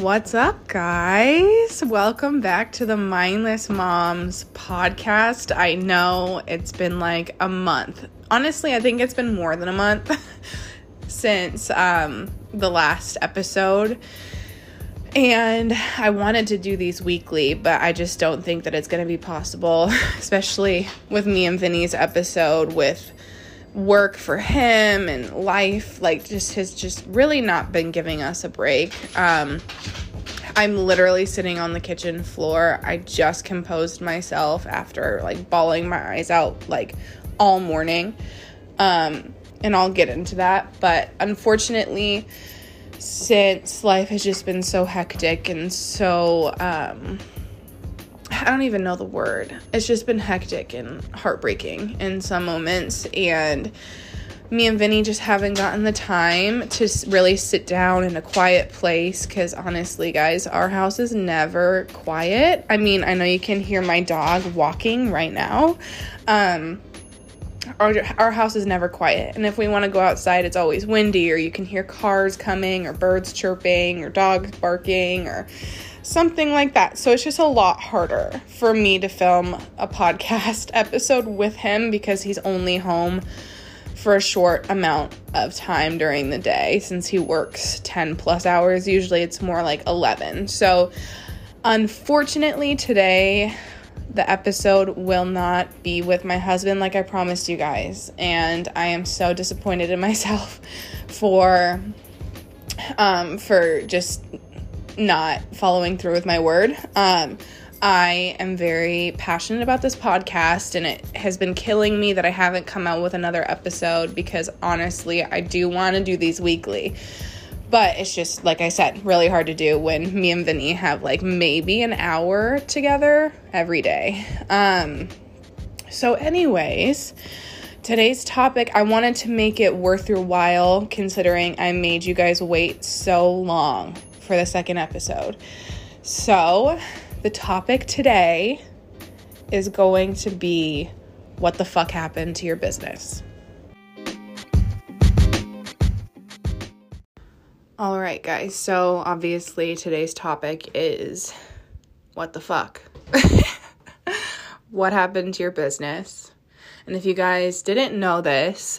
What's up, guys? Welcome back to the Mindless Moms podcast. I know it's been like a month. Honestly, I think it's been more than a month since the last episode. And I wanted to do these weekly, but I just don't think that it's going to be possible, especially with me and Vinny's episode with work for him and life. Like, just has just really not been giving us a break. I'm literally sitting on the kitchen floor. I just composed myself after like bawling my eyes out like all morning. And I'll get into that. But unfortunately, since life has just been so hectic and so, I don't even know the word. It's just been hectic and heartbreaking in some moments. And me and Vinny just haven't gotten the time to really sit down in a quiet place. Because honestly, guys, our house is never quiet. I mean, I know you can hear my dog walking right now. Our house is never quiet. And if we want to go outside, it's always windy, or you can hear cars coming or birds chirping or dogs barking or something like that. So it's just a lot harder for me to film a podcast episode with him because he's only home for a short amount of time during the day since he works 10 plus hours. Usually it's more like 11. So unfortunately today, the episode will not be with my husband like I promised you guys, and I am so disappointed in myself for just not following through with my word. I am very passionate about this podcast, and it has been killing me that I haven't come out with another episode because honestly, I do want to do these weekly. But it's just, like I said, really hard to do when me and Vinny have like maybe an hour together every day. So anyways, today's topic, I wanted to make it worth your while considering I made you guys wait so long for the second episode. So the topic today is going to be what the fuck happened to your business. All right, guys, so obviously today's topic is what the fuck? What happened to your business? And if you guys didn't know this,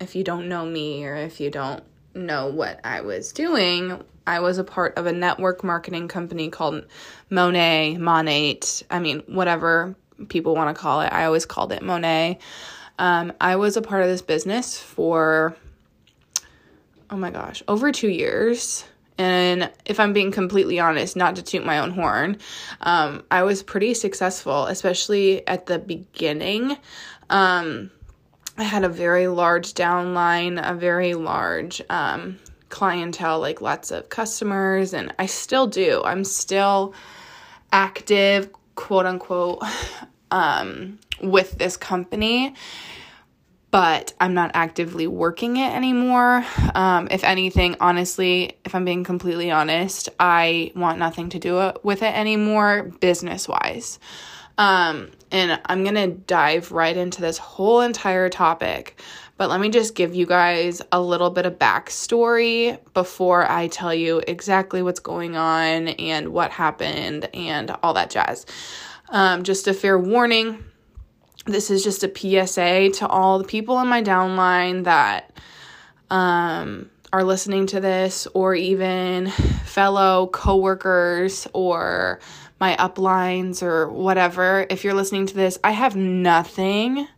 if you don't know me or if you don't know what I was doing, I was a part of a network marketing company called Monat, I mean, whatever people want to call it. I always called it Monat. I was a part of this business for over 2 years. And if I'm being completely honest, not to toot my own horn, I was pretty successful, especially at the beginning. I had a very large downline, a very large clientele, like lots of customers, and I still do. I'm still active, quote unquote, with this company. But I'm not actively working it anymore. If anything, honestly, if I'm being completely honest, I want nothing to do with it anymore, business-wise. And I'm going to dive right into this whole entire topic. But let me just give you guys a little bit of backstory before I tell you exactly what's going on and what happened and all that jazz. Just a fair warning. This is just a PSA to all the people in my downline that are listening to this, or even fellow coworkers or my uplines or whatever. If you're listening to this, I have nothing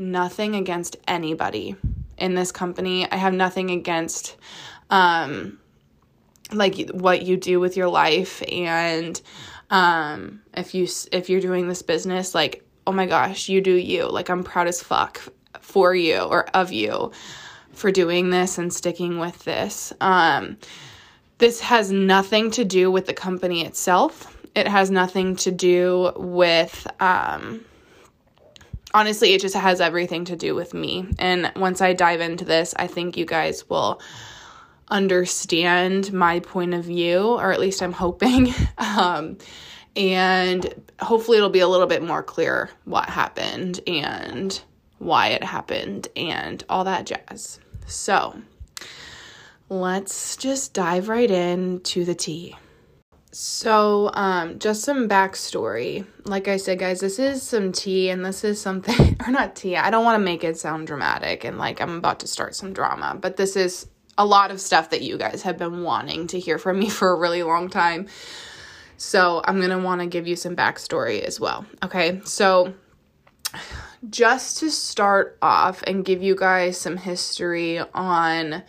against anybody in this company. I have nothing against like what you do with your life, and if you're doing this business, like, oh my gosh, you do you. Like, I'm proud as fuck for you or of you for doing this and sticking with this. This has nothing to do with the company itself. It has nothing to do with, honestly, it just has everything to do with me. And once I dive into this, I think you guys will understand my point of view, or at least I'm hoping. And hopefully it'll be a little bit more clear what happened and why it happened and all that jazz. So let's just dive right in to the tea. So, just some backstory. Like I said, guys, this is some tea, and this is something, or not tea, I don't want to make it sound dramatic and like I'm about to start some drama, but this is a lot of stuff that you guys have been wanting to hear from me for a really long time. So I'm going to want to give you some backstory as well. Okay, so just to start off and give you guys some history on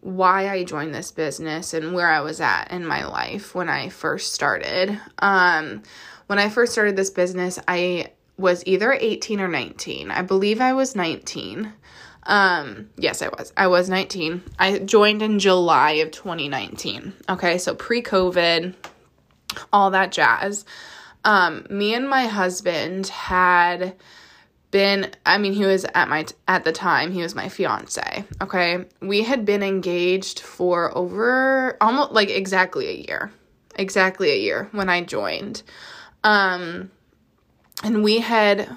why I joined this business and where I was at in my life when I first started. When I first started this business, I was either 18 or 19. I believe I was 19. Yes, I was. I was 19. I joined in July of 2019. Okay, so pre-COVID, all that jazz. Me and my husband had been, I mean, he was at the time, he was my fiance. Okay. We had been engaged for exactly a year when I joined. And we had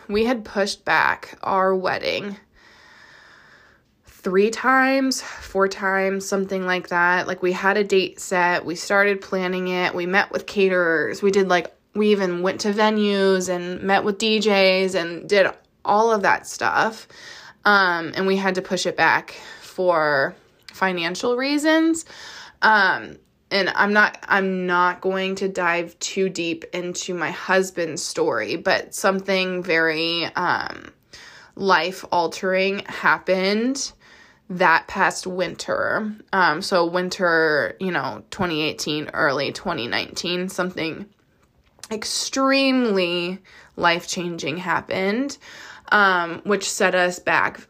pushed back our wedding 3 times, 4 times, something like that. Like, we had a date set, we started planning it, we met with caterers, we even went to venues and met with DJs and did all of that stuff. And we had to push it back for financial reasons. And I'm not going to dive too deep into my husband's story, but something very, life-altering happened that past winter. So winter, 2018, early 2019, something extremely life-changing happened, which set us back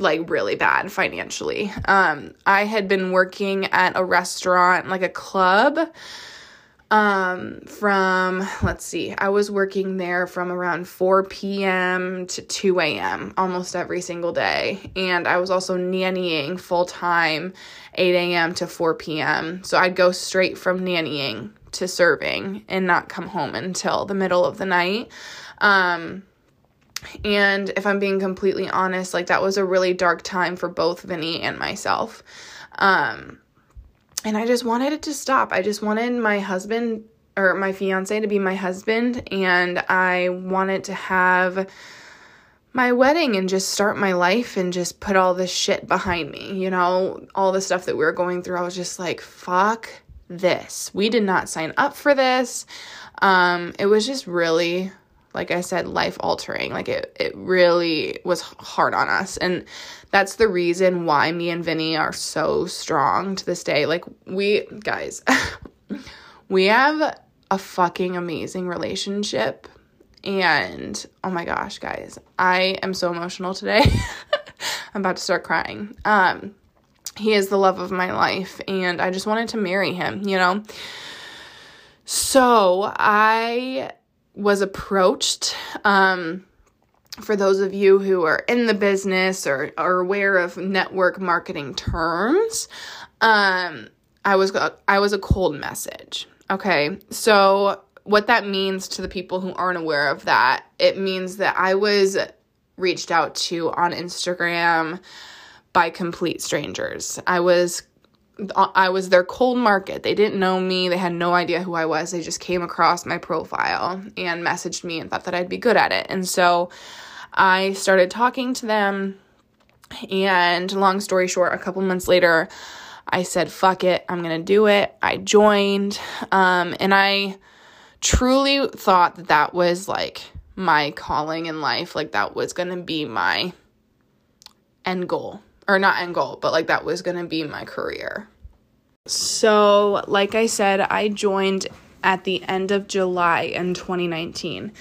really bad financially. I had been working at a restaurant, like a club, I was working there from around 4 p.m. to 2 a.m. almost every single day. And I was also nannying full-time 8 a.m. to 4 p.m. So I'd go straight from nannying to serving and not come home until the middle of the night. And if I'm being completely honest, like, that was a really dark time for both Vinny and myself. And I just wanted it to stop. I just wanted my husband, or my fiance, to be my husband. And I wanted to have my wedding and just start my life and just put all this shit behind me. All the stuff that we were going through, I was just like, fuck this. We did not sign up for this. It was just really, like I said, life-altering. Like, it really was hard on us. And that's the reason why me and Vinny are so strong to this day. Like, we have a fucking amazing relationship. And, oh my gosh, guys, I am so emotional today. I'm about to start crying. He is the love of my life, and I just wanted to marry him, So I was approached, for those of you who are in the business or are aware of network marketing terms, I was a cold message. Okay. So what that means to the people who aren't aware of that, it means that I was reached out to on Instagram by complete strangers. I was their cold market. They didn't know me. They had no idea who I was. They just came across my profile and messaged me and thought that I'd be good at it. And so I started talking to them. And long story short, a couple months later, I said, fuck it, I'm going to do it. I joined. And I truly thought that was like my calling in life. Like, that was going to be my end goal. Or not end goal, but like, that was going to be my career. So, like I said, I joined at the end of July in 2019.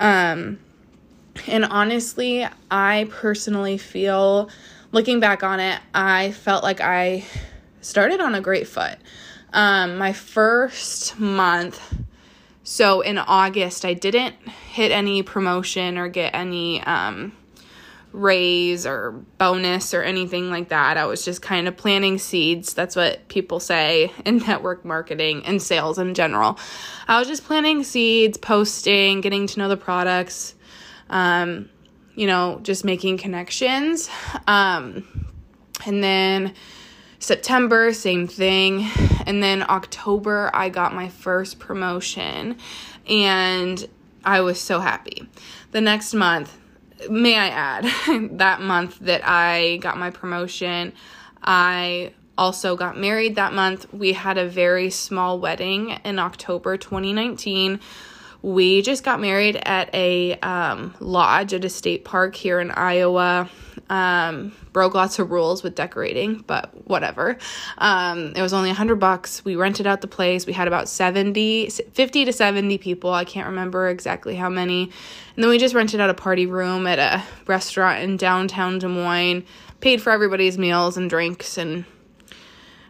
And honestly, I personally feel, looking back on it, I felt like I started on a great foot. My first month, so in August, I didn't hit any promotion or get any raise or bonus or anything like that. I was just kind of planting seeds. That's what people say in network marketing and sales in general. I was just planting seeds, posting, getting to know the products, just making connections. And then September, same thing. And then October, I got my first promotion and I was so happy. The next month, may I add, that month that I got my promotion, I also got married that month. We had a very small wedding in October 2019. We just got married at a lodge at a state park here in Iowa. Broke lots of rules with decorating, but whatever. It was only $100. We rented out the place. We had about 50 to 70 people. I can't remember exactly how many. And then we just rented out a party room at a restaurant in downtown Des Moines, paid for everybody's meals and drinks, and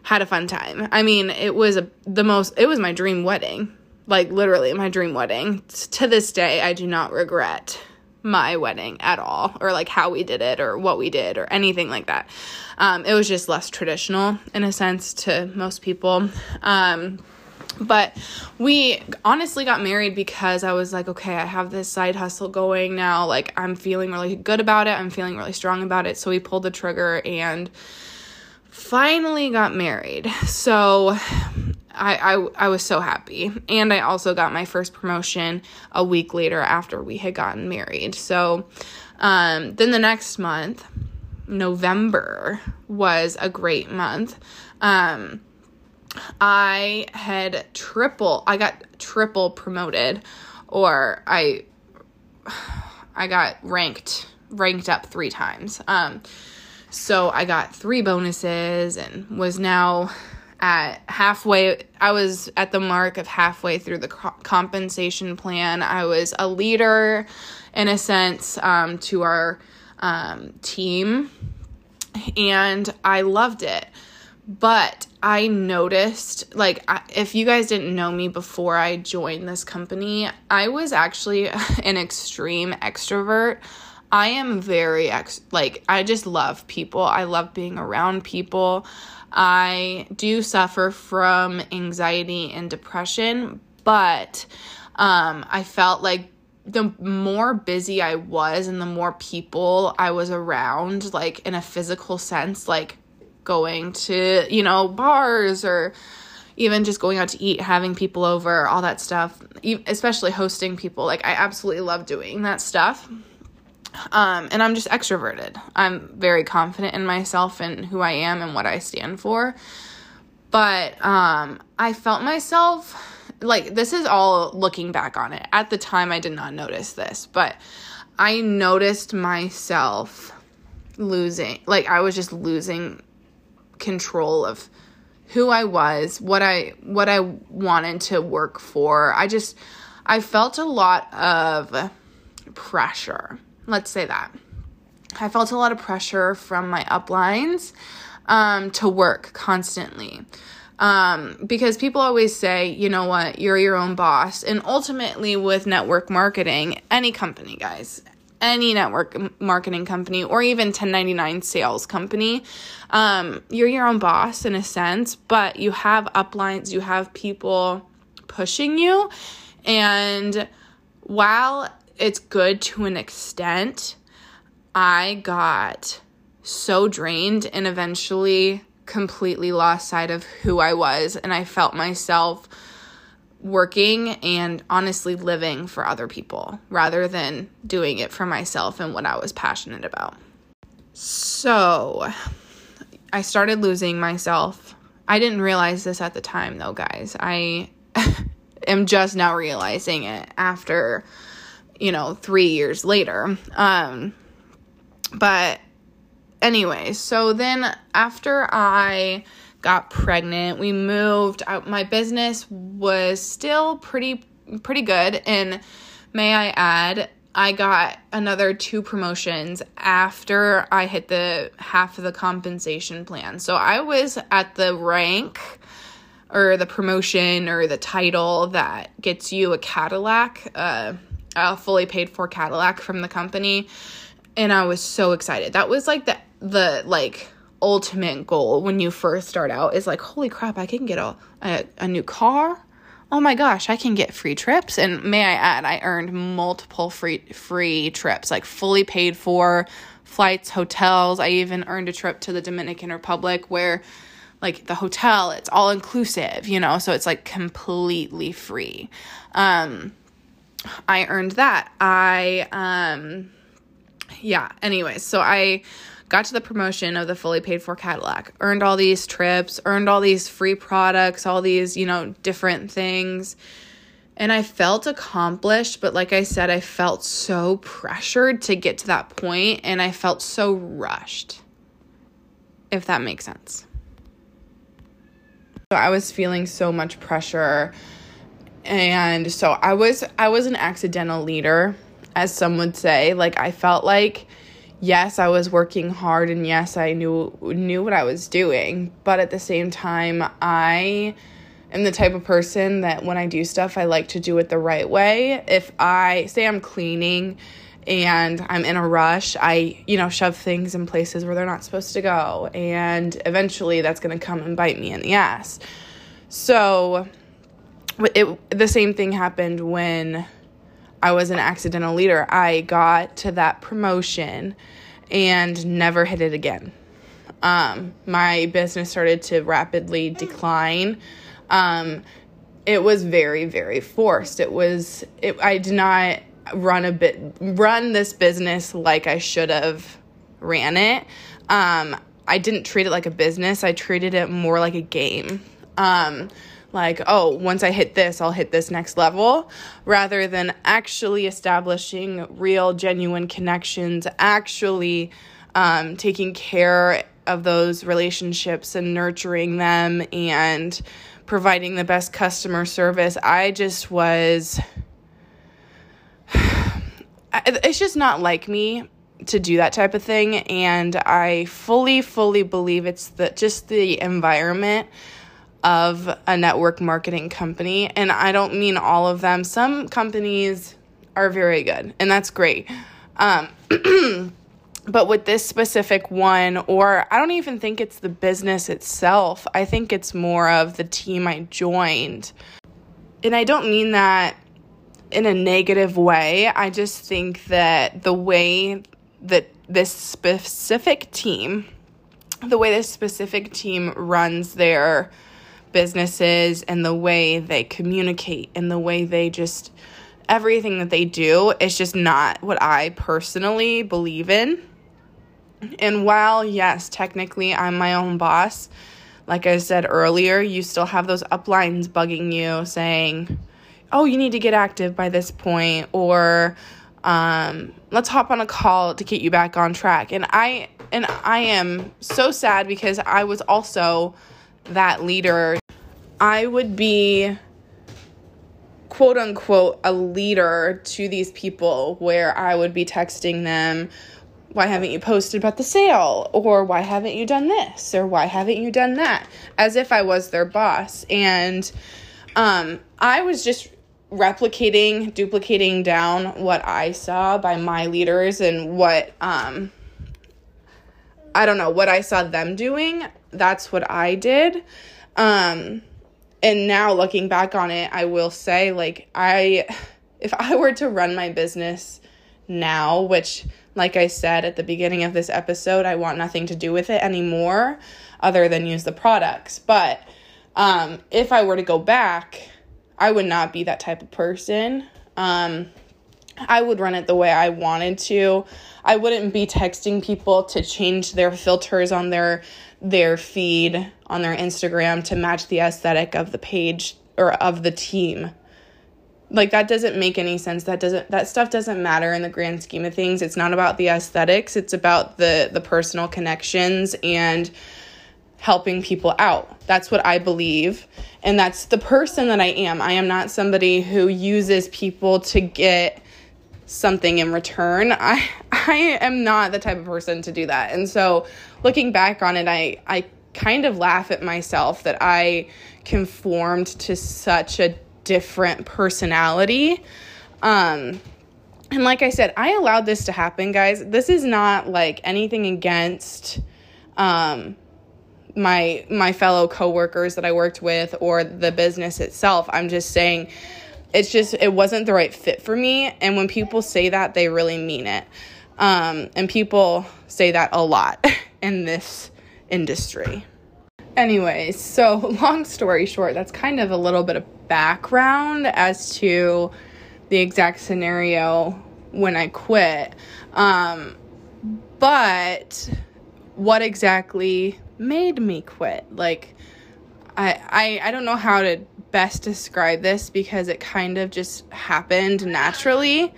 had a fun time. I mean, it was it was my dream wedding, like literally my dream wedding. To this day, I do not regret my wedding at all, or like how we did it or what we did or anything like that. It was just less traditional in a sense to most people. But we honestly got married because I was like, okay, I have this side hustle going now. Like, I'm feeling really good about it. I'm feeling really strong about it. So we pulled the trigger and finally got married. So I was so happy. And I also got my first promotion a week later after we had gotten married. So then the next month, November, was a great month. I got triple promoted, or I got ranked up 3 times. So I got 3 bonuses and was now at halfway. I was at the mark of halfway through the compensation plan. I was a leader in a sense, to our, team, and I loved it. But I noticed, like, if you guys didn't know me before I joined this company, I was actually an extreme extrovert. I am very I just love people. I love being around people. I do suffer from anxiety and depression, but I felt like the more busy I was and the more people I was around, like in a physical sense, like going to, bars or even just going out to eat, having people over, all that stuff, especially hosting people. Like, I absolutely love doing that stuff. And I'm just extroverted. I'm very confident in myself and who I am and what I stand for. But, I felt myself, like, this is all looking back on it. At the time, I did not notice this, but I noticed myself I was just losing control of who I was, what I wanted to work for. I felt a lot of pressure. Let's say that. I felt a lot of pressure from my uplines to work constantly because people always say, you know what, you're your own boss. And ultimately with network marketing, any company, guys, any network marketing company or even 1099 sales company, you're your own boss in a sense, but you have uplines, you have people pushing you. And while it's good to an extent, I got so drained and eventually completely lost sight of who I was. And I felt myself working and honestly living for other people rather than doing it for myself and what I was passionate about. So I started losing myself. I didn't realize this at the time though, guys. I am just now realizing it after 3 years later. But anyway, so then after I got pregnant, we moved out. My business was still pretty good. And may I add, I got another 2 promotions after I hit the half of the compensation plan. So I was at the rank or the promotion or the title that gets you a Cadillac, a fully paid for Cadillac from the company. And I was so excited. That was like the ultimate goal when you first start out is like, holy crap, I can get a new car. Oh my gosh, I can get free trips. And may I add, I earned multiple free trips, like fully paid for flights, hotels. I even earned a trip to the Dominican Republic where like the hotel, it's all inclusive, you know, so it's like completely free. I earned that. So I got to the promotion of the fully paid for Cadillac, earned all these trips, earned all these free products, all these, you know, different things. And I felt accomplished, but like I said, I felt so pressured to get to that point, and I felt so rushed, if that makes sense. So I was feeling so much pressure, and so I was an accidental leader, as some would say. Like, I felt like, yes, I was working hard, and yes, I knew what I was doing, but at the same time, I'm the type of person that when I do stuff, I like to do it the right way. If I say I'm cleaning and I'm in a rush, I, you know, shove things in places where they're not supposed to go. And eventually that's going to come and bite me in the ass. So the same thing happened when I was an accidental leader. I got to that promotion and never hit it again. My business started to rapidly decline. It was very, very forced. I did not run this business like I should have ran it. I didn't treat it like a business. I treated it more like a game. Like, oh, once I hit this, I'll hit this next level, rather than actually establishing real, genuine connections, actually, taking care of those relationships and nurturing them and providing the best customer service. It's just not like me to do that type of thing. And I fully believe it's just the environment of a network marketing company. And I don't mean all of them. Some companies are very good, and that's great. But with this specific one, or I don't even think it's the business itself. I think it's more of the team I joined. And I don't mean that in a negative way. I just think that the way that this specific team runs their businesses, and the way they communicate, and the way they just, everything that they do, is just not what I personally believe in. And while, yes, technically I'm my own boss, like I said earlier, you still have those uplines bugging you saying, oh, you need to get active by this point, or let's hop on a call to get you back on track. And I am so sad, because I was also that leader. I would be, quote unquote, a leader to these people, where I would be texting them, why haven't you posted about the sale? Or why haven't you done this? Or why haven't you done that? As if I was their boss. And I was just duplicating down what I saw by my leaders, and what, what I saw them doing. That's what I did. And now looking back on it, I will say, like, if I were to run my business now, which, like I said at the beginning of this episode, I want nothing to do with it anymore other than use the products. But if I were to go back, I would not be that type of person. I would run it the way I wanted to. I wouldn't be texting people to change their filters on their feed on their Instagram to match the aesthetic of the page or of the team. Like, that doesn't make any sense. That stuff doesn't matter in the grand scheme of things. It's not about the aesthetics. It's about the personal connections and helping people out. That's what I believe. And that's the person that I am. I am not somebody who uses people to get something in return. I am not the type of person to do that. And so looking back on it, I kind of laugh at myself that I conformed to such a different personality. And like I said, I allowed this to happen, guys. This is not like anything against my fellow coworkers that I worked with or the business itself. I'm just saying, it wasn't the right fit for me. And when people say that, they really mean it. And people say that a lot in this industry. Anyways, so long story short, that's kind of a little bit of background as to the exact scenario when I quit. But what exactly made me quit? Like, I don't know how to best describe this because it kind of just happened naturally.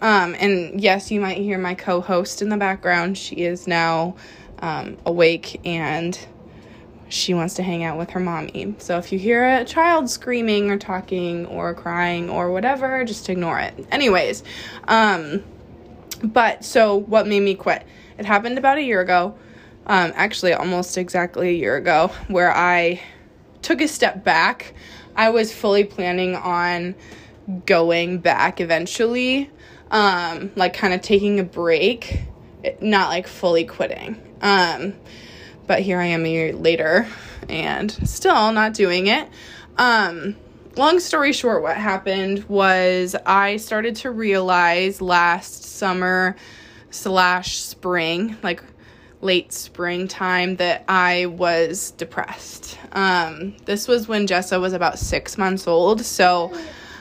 And yes, you might hear my co-host in the background. She is now awake and she wants to hang out with her mommy. So if you hear a child screaming or talking or crying or whatever, just ignore it. Anyways, but so what made me quit? It happened about a year ago, actually almost exactly a year ago, where I took a step back. I was fully planning on going back eventually, like kind of taking a break, not like fully quitting. But here I am a year later and still not doing it. Long story short, what happened was I started to realize last summer / spring, like late springtime, that I was depressed. This was when Jessa was about 6 months old. So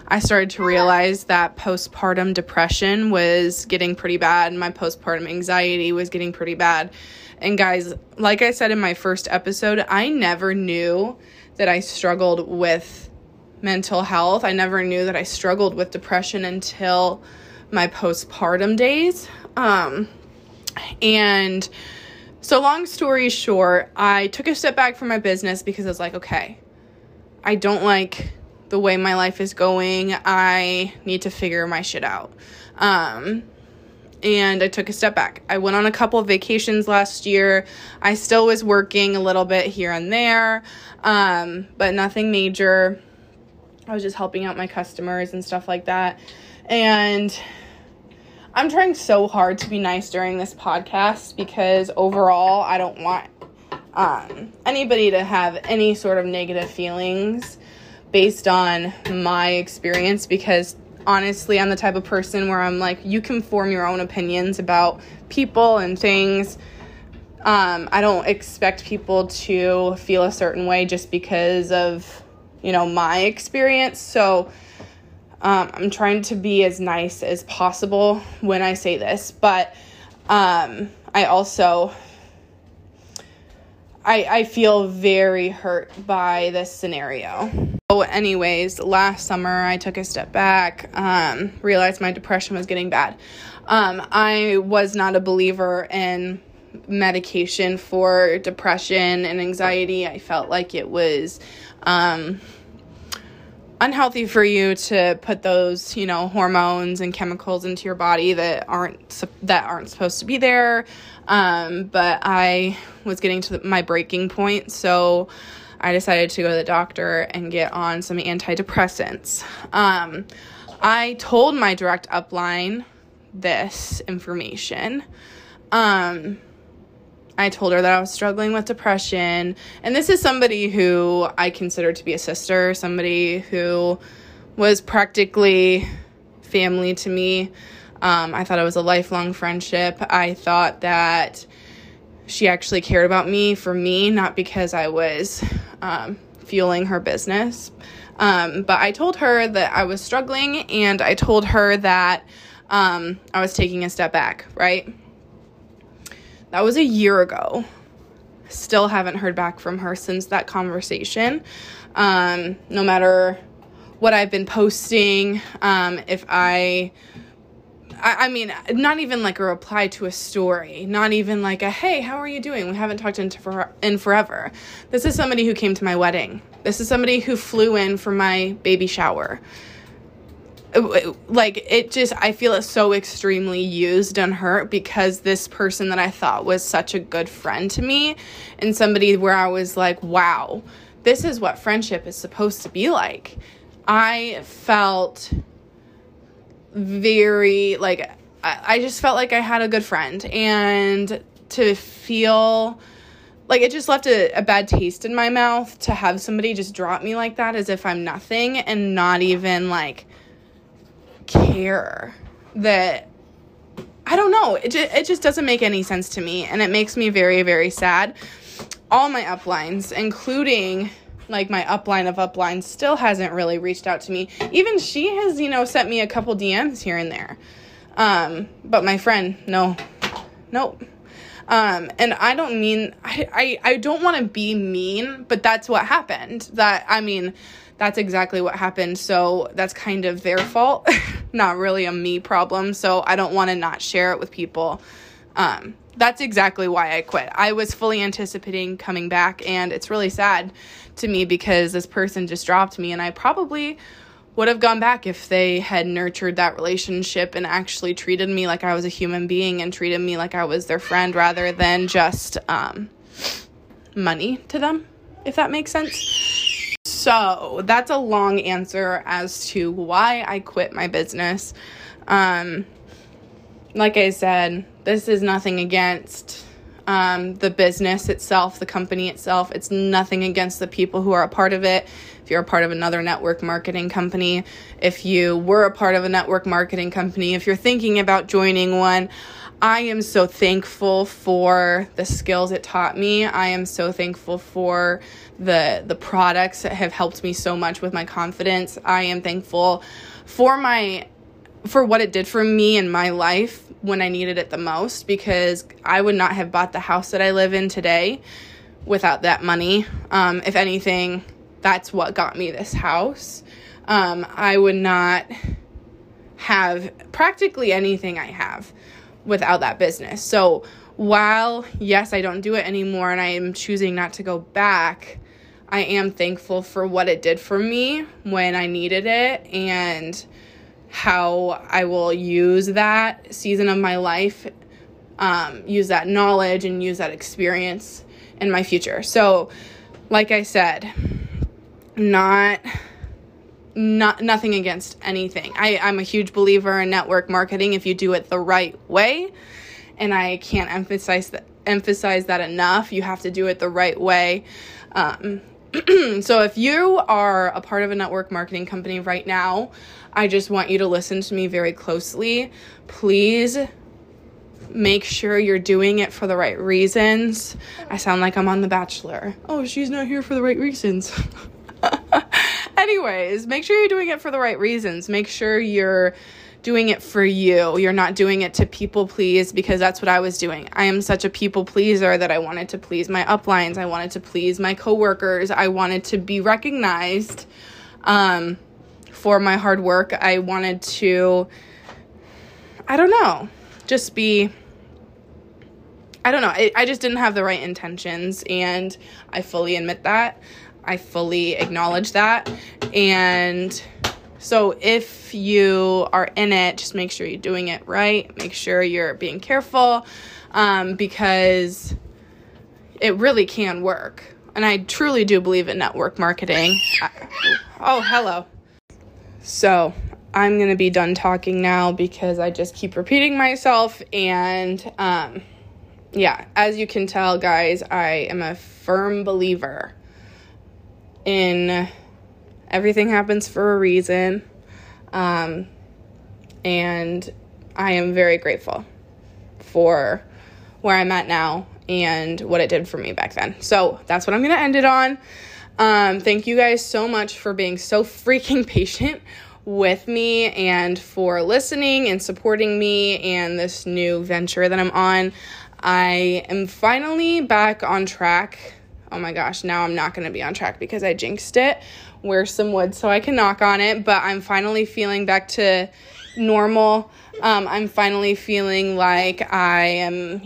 I started to realize that postpartum depression was getting pretty bad. My postpartum anxiety was getting pretty bad. And guys, like I said in my first episode, I never knew that I struggled with mental health. I never knew that I struggled with depression until my postpartum days. And so long story short, I took a step back from my business because I was like, okay, I don't like the way my life is going. I need to figure my shit out. And I took a step back. I went on a couple of vacations last year. I still was working a little bit here and there, but nothing major. I was just helping out my customers and stuff like that. And I'm trying so hard to be nice during this podcast because overall I don't want anybody to have any sort of negative feelings based on my experience, because honestly, I'm the type of person where I'm like, you can form your own opinions about people and things. I don't expect people to feel a certain way just because of, you know, my experience. So I'm trying to be as nice as possible when I say this. But I also, I feel very hurt by this scenario. So anyways, last summer I took a step back, realized my depression was getting bad. I was not a believer in medication for depression and anxiety. I felt like it was unhealthy for you to put those, you know, hormones and chemicals into your body that aren't supposed to be there. But I was getting to my breaking point, so I decided to go to the doctor and get on some antidepressants. I told my direct upline this information. I told her that I was struggling with depression. And this is somebody who I consider to be a sister, somebody who was practically family to me. I thought it was a lifelong friendship. I thought that she actually cared about me for me, not because I was fueling her business. But I told her that I was struggling, and I told her that I was taking a step back, right? That was a year ago. Still haven't heard back from her since that conversation. No matter what I've been posting, if I mean, not even like a reply to a story, not even like a, hey, how are you doing? We haven't talked in forever. This is somebody who came to my wedding. This is somebody who flew in for my baby shower. Like, it just, I feel it's so extremely used and hurt because this person that I thought was such a good friend to me, and somebody where I was like, wow, this is what friendship is supposed to be like. I felt very, like, I just felt like I had a good friend, and to feel like it just left a bad taste in my mouth to have somebody just drop me like that as if I'm nothing and not even like care. That, I don't know, it just doesn't make any sense to me, and it makes me very, very sad. all my uplines, including like my upline of uplines, still hasn't really reached out to me. Even she has, you know, sent me a couple DMs here and there. But my friend, nope. And I don't mean, I don't want to be mean, but that's what happened. That's exactly what happened. So that's kind of their fault, not really a me problem. So I don't want to not share it with people. That's exactly why I quit. I was fully anticipating coming back, and it's really sad to me because this person just dropped me, and I probably would have gone back if they had nurtured that relationship and actually treated me like I was a human being and treated me like I was their friend rather than just money to them, if that makes sense. So that's a long answer as to why I quit my business. Like I said, this is nothing against the business itself, the company itself. It's nothing against the people who are a part of it. If you're a part of another network marketing company, if you were a part of a network marketing company, if you're thinking about joining one, I am so thankful for the skills it taught me. I am so thankful for the products that have helped me so much with my confidence. I am thankful for what it did for me in my life when I needed it the most, because I would not have bought the house that I live in today without that money. If anything, that's what got me this house. I would not have practically anything I have without that business. So while, yes, I don't do it anymore and I am choosing not to go back, I am thankful for what it did for me when I needed it, and how I will use that season of my life, use that knowledge and use that experience in my future. So, like I said, nothing against anything. I'm a huge believer in network marketing if you do it the right way, and I can't emphasize that enough. You have to do it the right way. So if you are a part of a network marketing company right now, I just want you to listen to me very closely. Please make sure you're doing it for the right reasons. I sound like I'm on The Bachelor. Oh, she's not here for the right reasons. Anyways, make sure you're doing it for the right reasons. Make sure you're doing it for you. You're not doing it to people please, because that's what I was doing. I am such a people pleaser that I wanted to please my uplines. I wanted to please my coworkers. I wanted to be recognized for my hard work. I wanted to, I just didn't have the right intentions, and I fully admit that. I fully acknowledge that. And so if you are in it, just make sure you're doing it right. Make sure you're being careful, because it really can work. And I truly do believe in network marketing. Oh, hello. So I'm going to be done talking now because I just keep repeating myself. And yeah, as you can tell, guys, I am a firm believer in everything happens for a reason, and I am very grateful for where I'm at now and what it did for me back then. So that's what I'm going to end it on. Thank you guys so much for being so freaking patient with me and for listening and supporting me and this new venture that I'm on. I am finally back on track. Oh my gosh, now I'm not going to be on track because I jinxed it. Where's some wood so I can knock on it? But I'm finally feeling back to normal. I'm finally feeling like I am,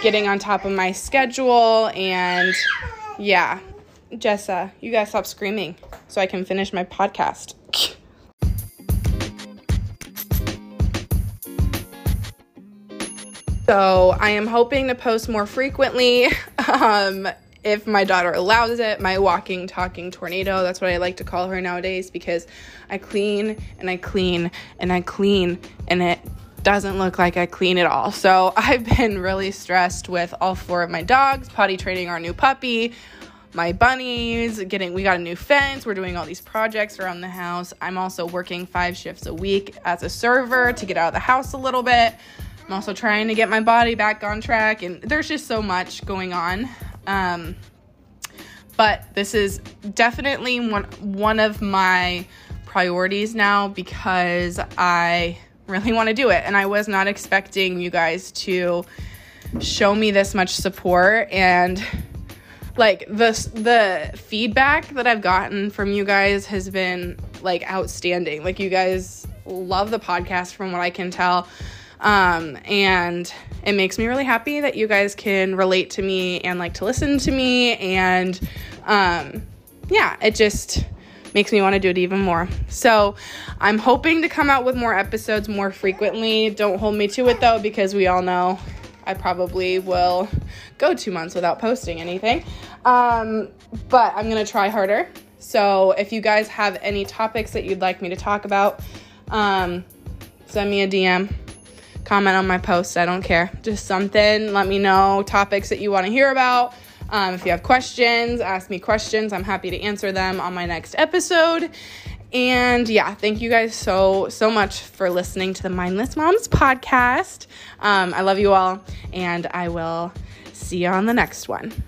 getting on top of my schedule. And yeah, Jessa, you guys stop screaming so I can finish my podcast. So I am hoping to post more frequently. If my daughter allows it, my walking, talking tornado, that's what I like to call her nowadays, because I clean and I clean and I clean and it doesn't look like I clean at all. So I've been really stressed with all four of my dogs, potty training our new puppy, my bunnies, we got a new fence, we're doing all these projects around the house. I'm also working 5 shifts a week as a server to get out of the house a little bit. I'm also trying to get my body back on track, and there's just so much going on. But this is definitely one of my priorities now because I really want to do it. And I was not expecting you guys to show me this much support. And like the feedback that I've gotten from you guys has been like outstanding. Like you guys love the podcast from what I can tell. And it makes me really happy that you guys can relate to me and like to listen to me. And, yeah, it just makes me want to do it even more. So I'm hoping to come out with more episodes more frequently. Don't hold me to it though, because we all know I probably will go 2 months without posting anything. But I'm going to try harder. So if you guys have any topics that you'd like me to talk about, send me a DM. Comment on my post. I don't care. Just something. Let me know topics that you want to hear about. If you have questions, ask me questions. I'm happy to answer them on my next episode. And yeah, thank you guys so much for listening to the Mindless Moms podcast. I love you all, and I will see you on the next one.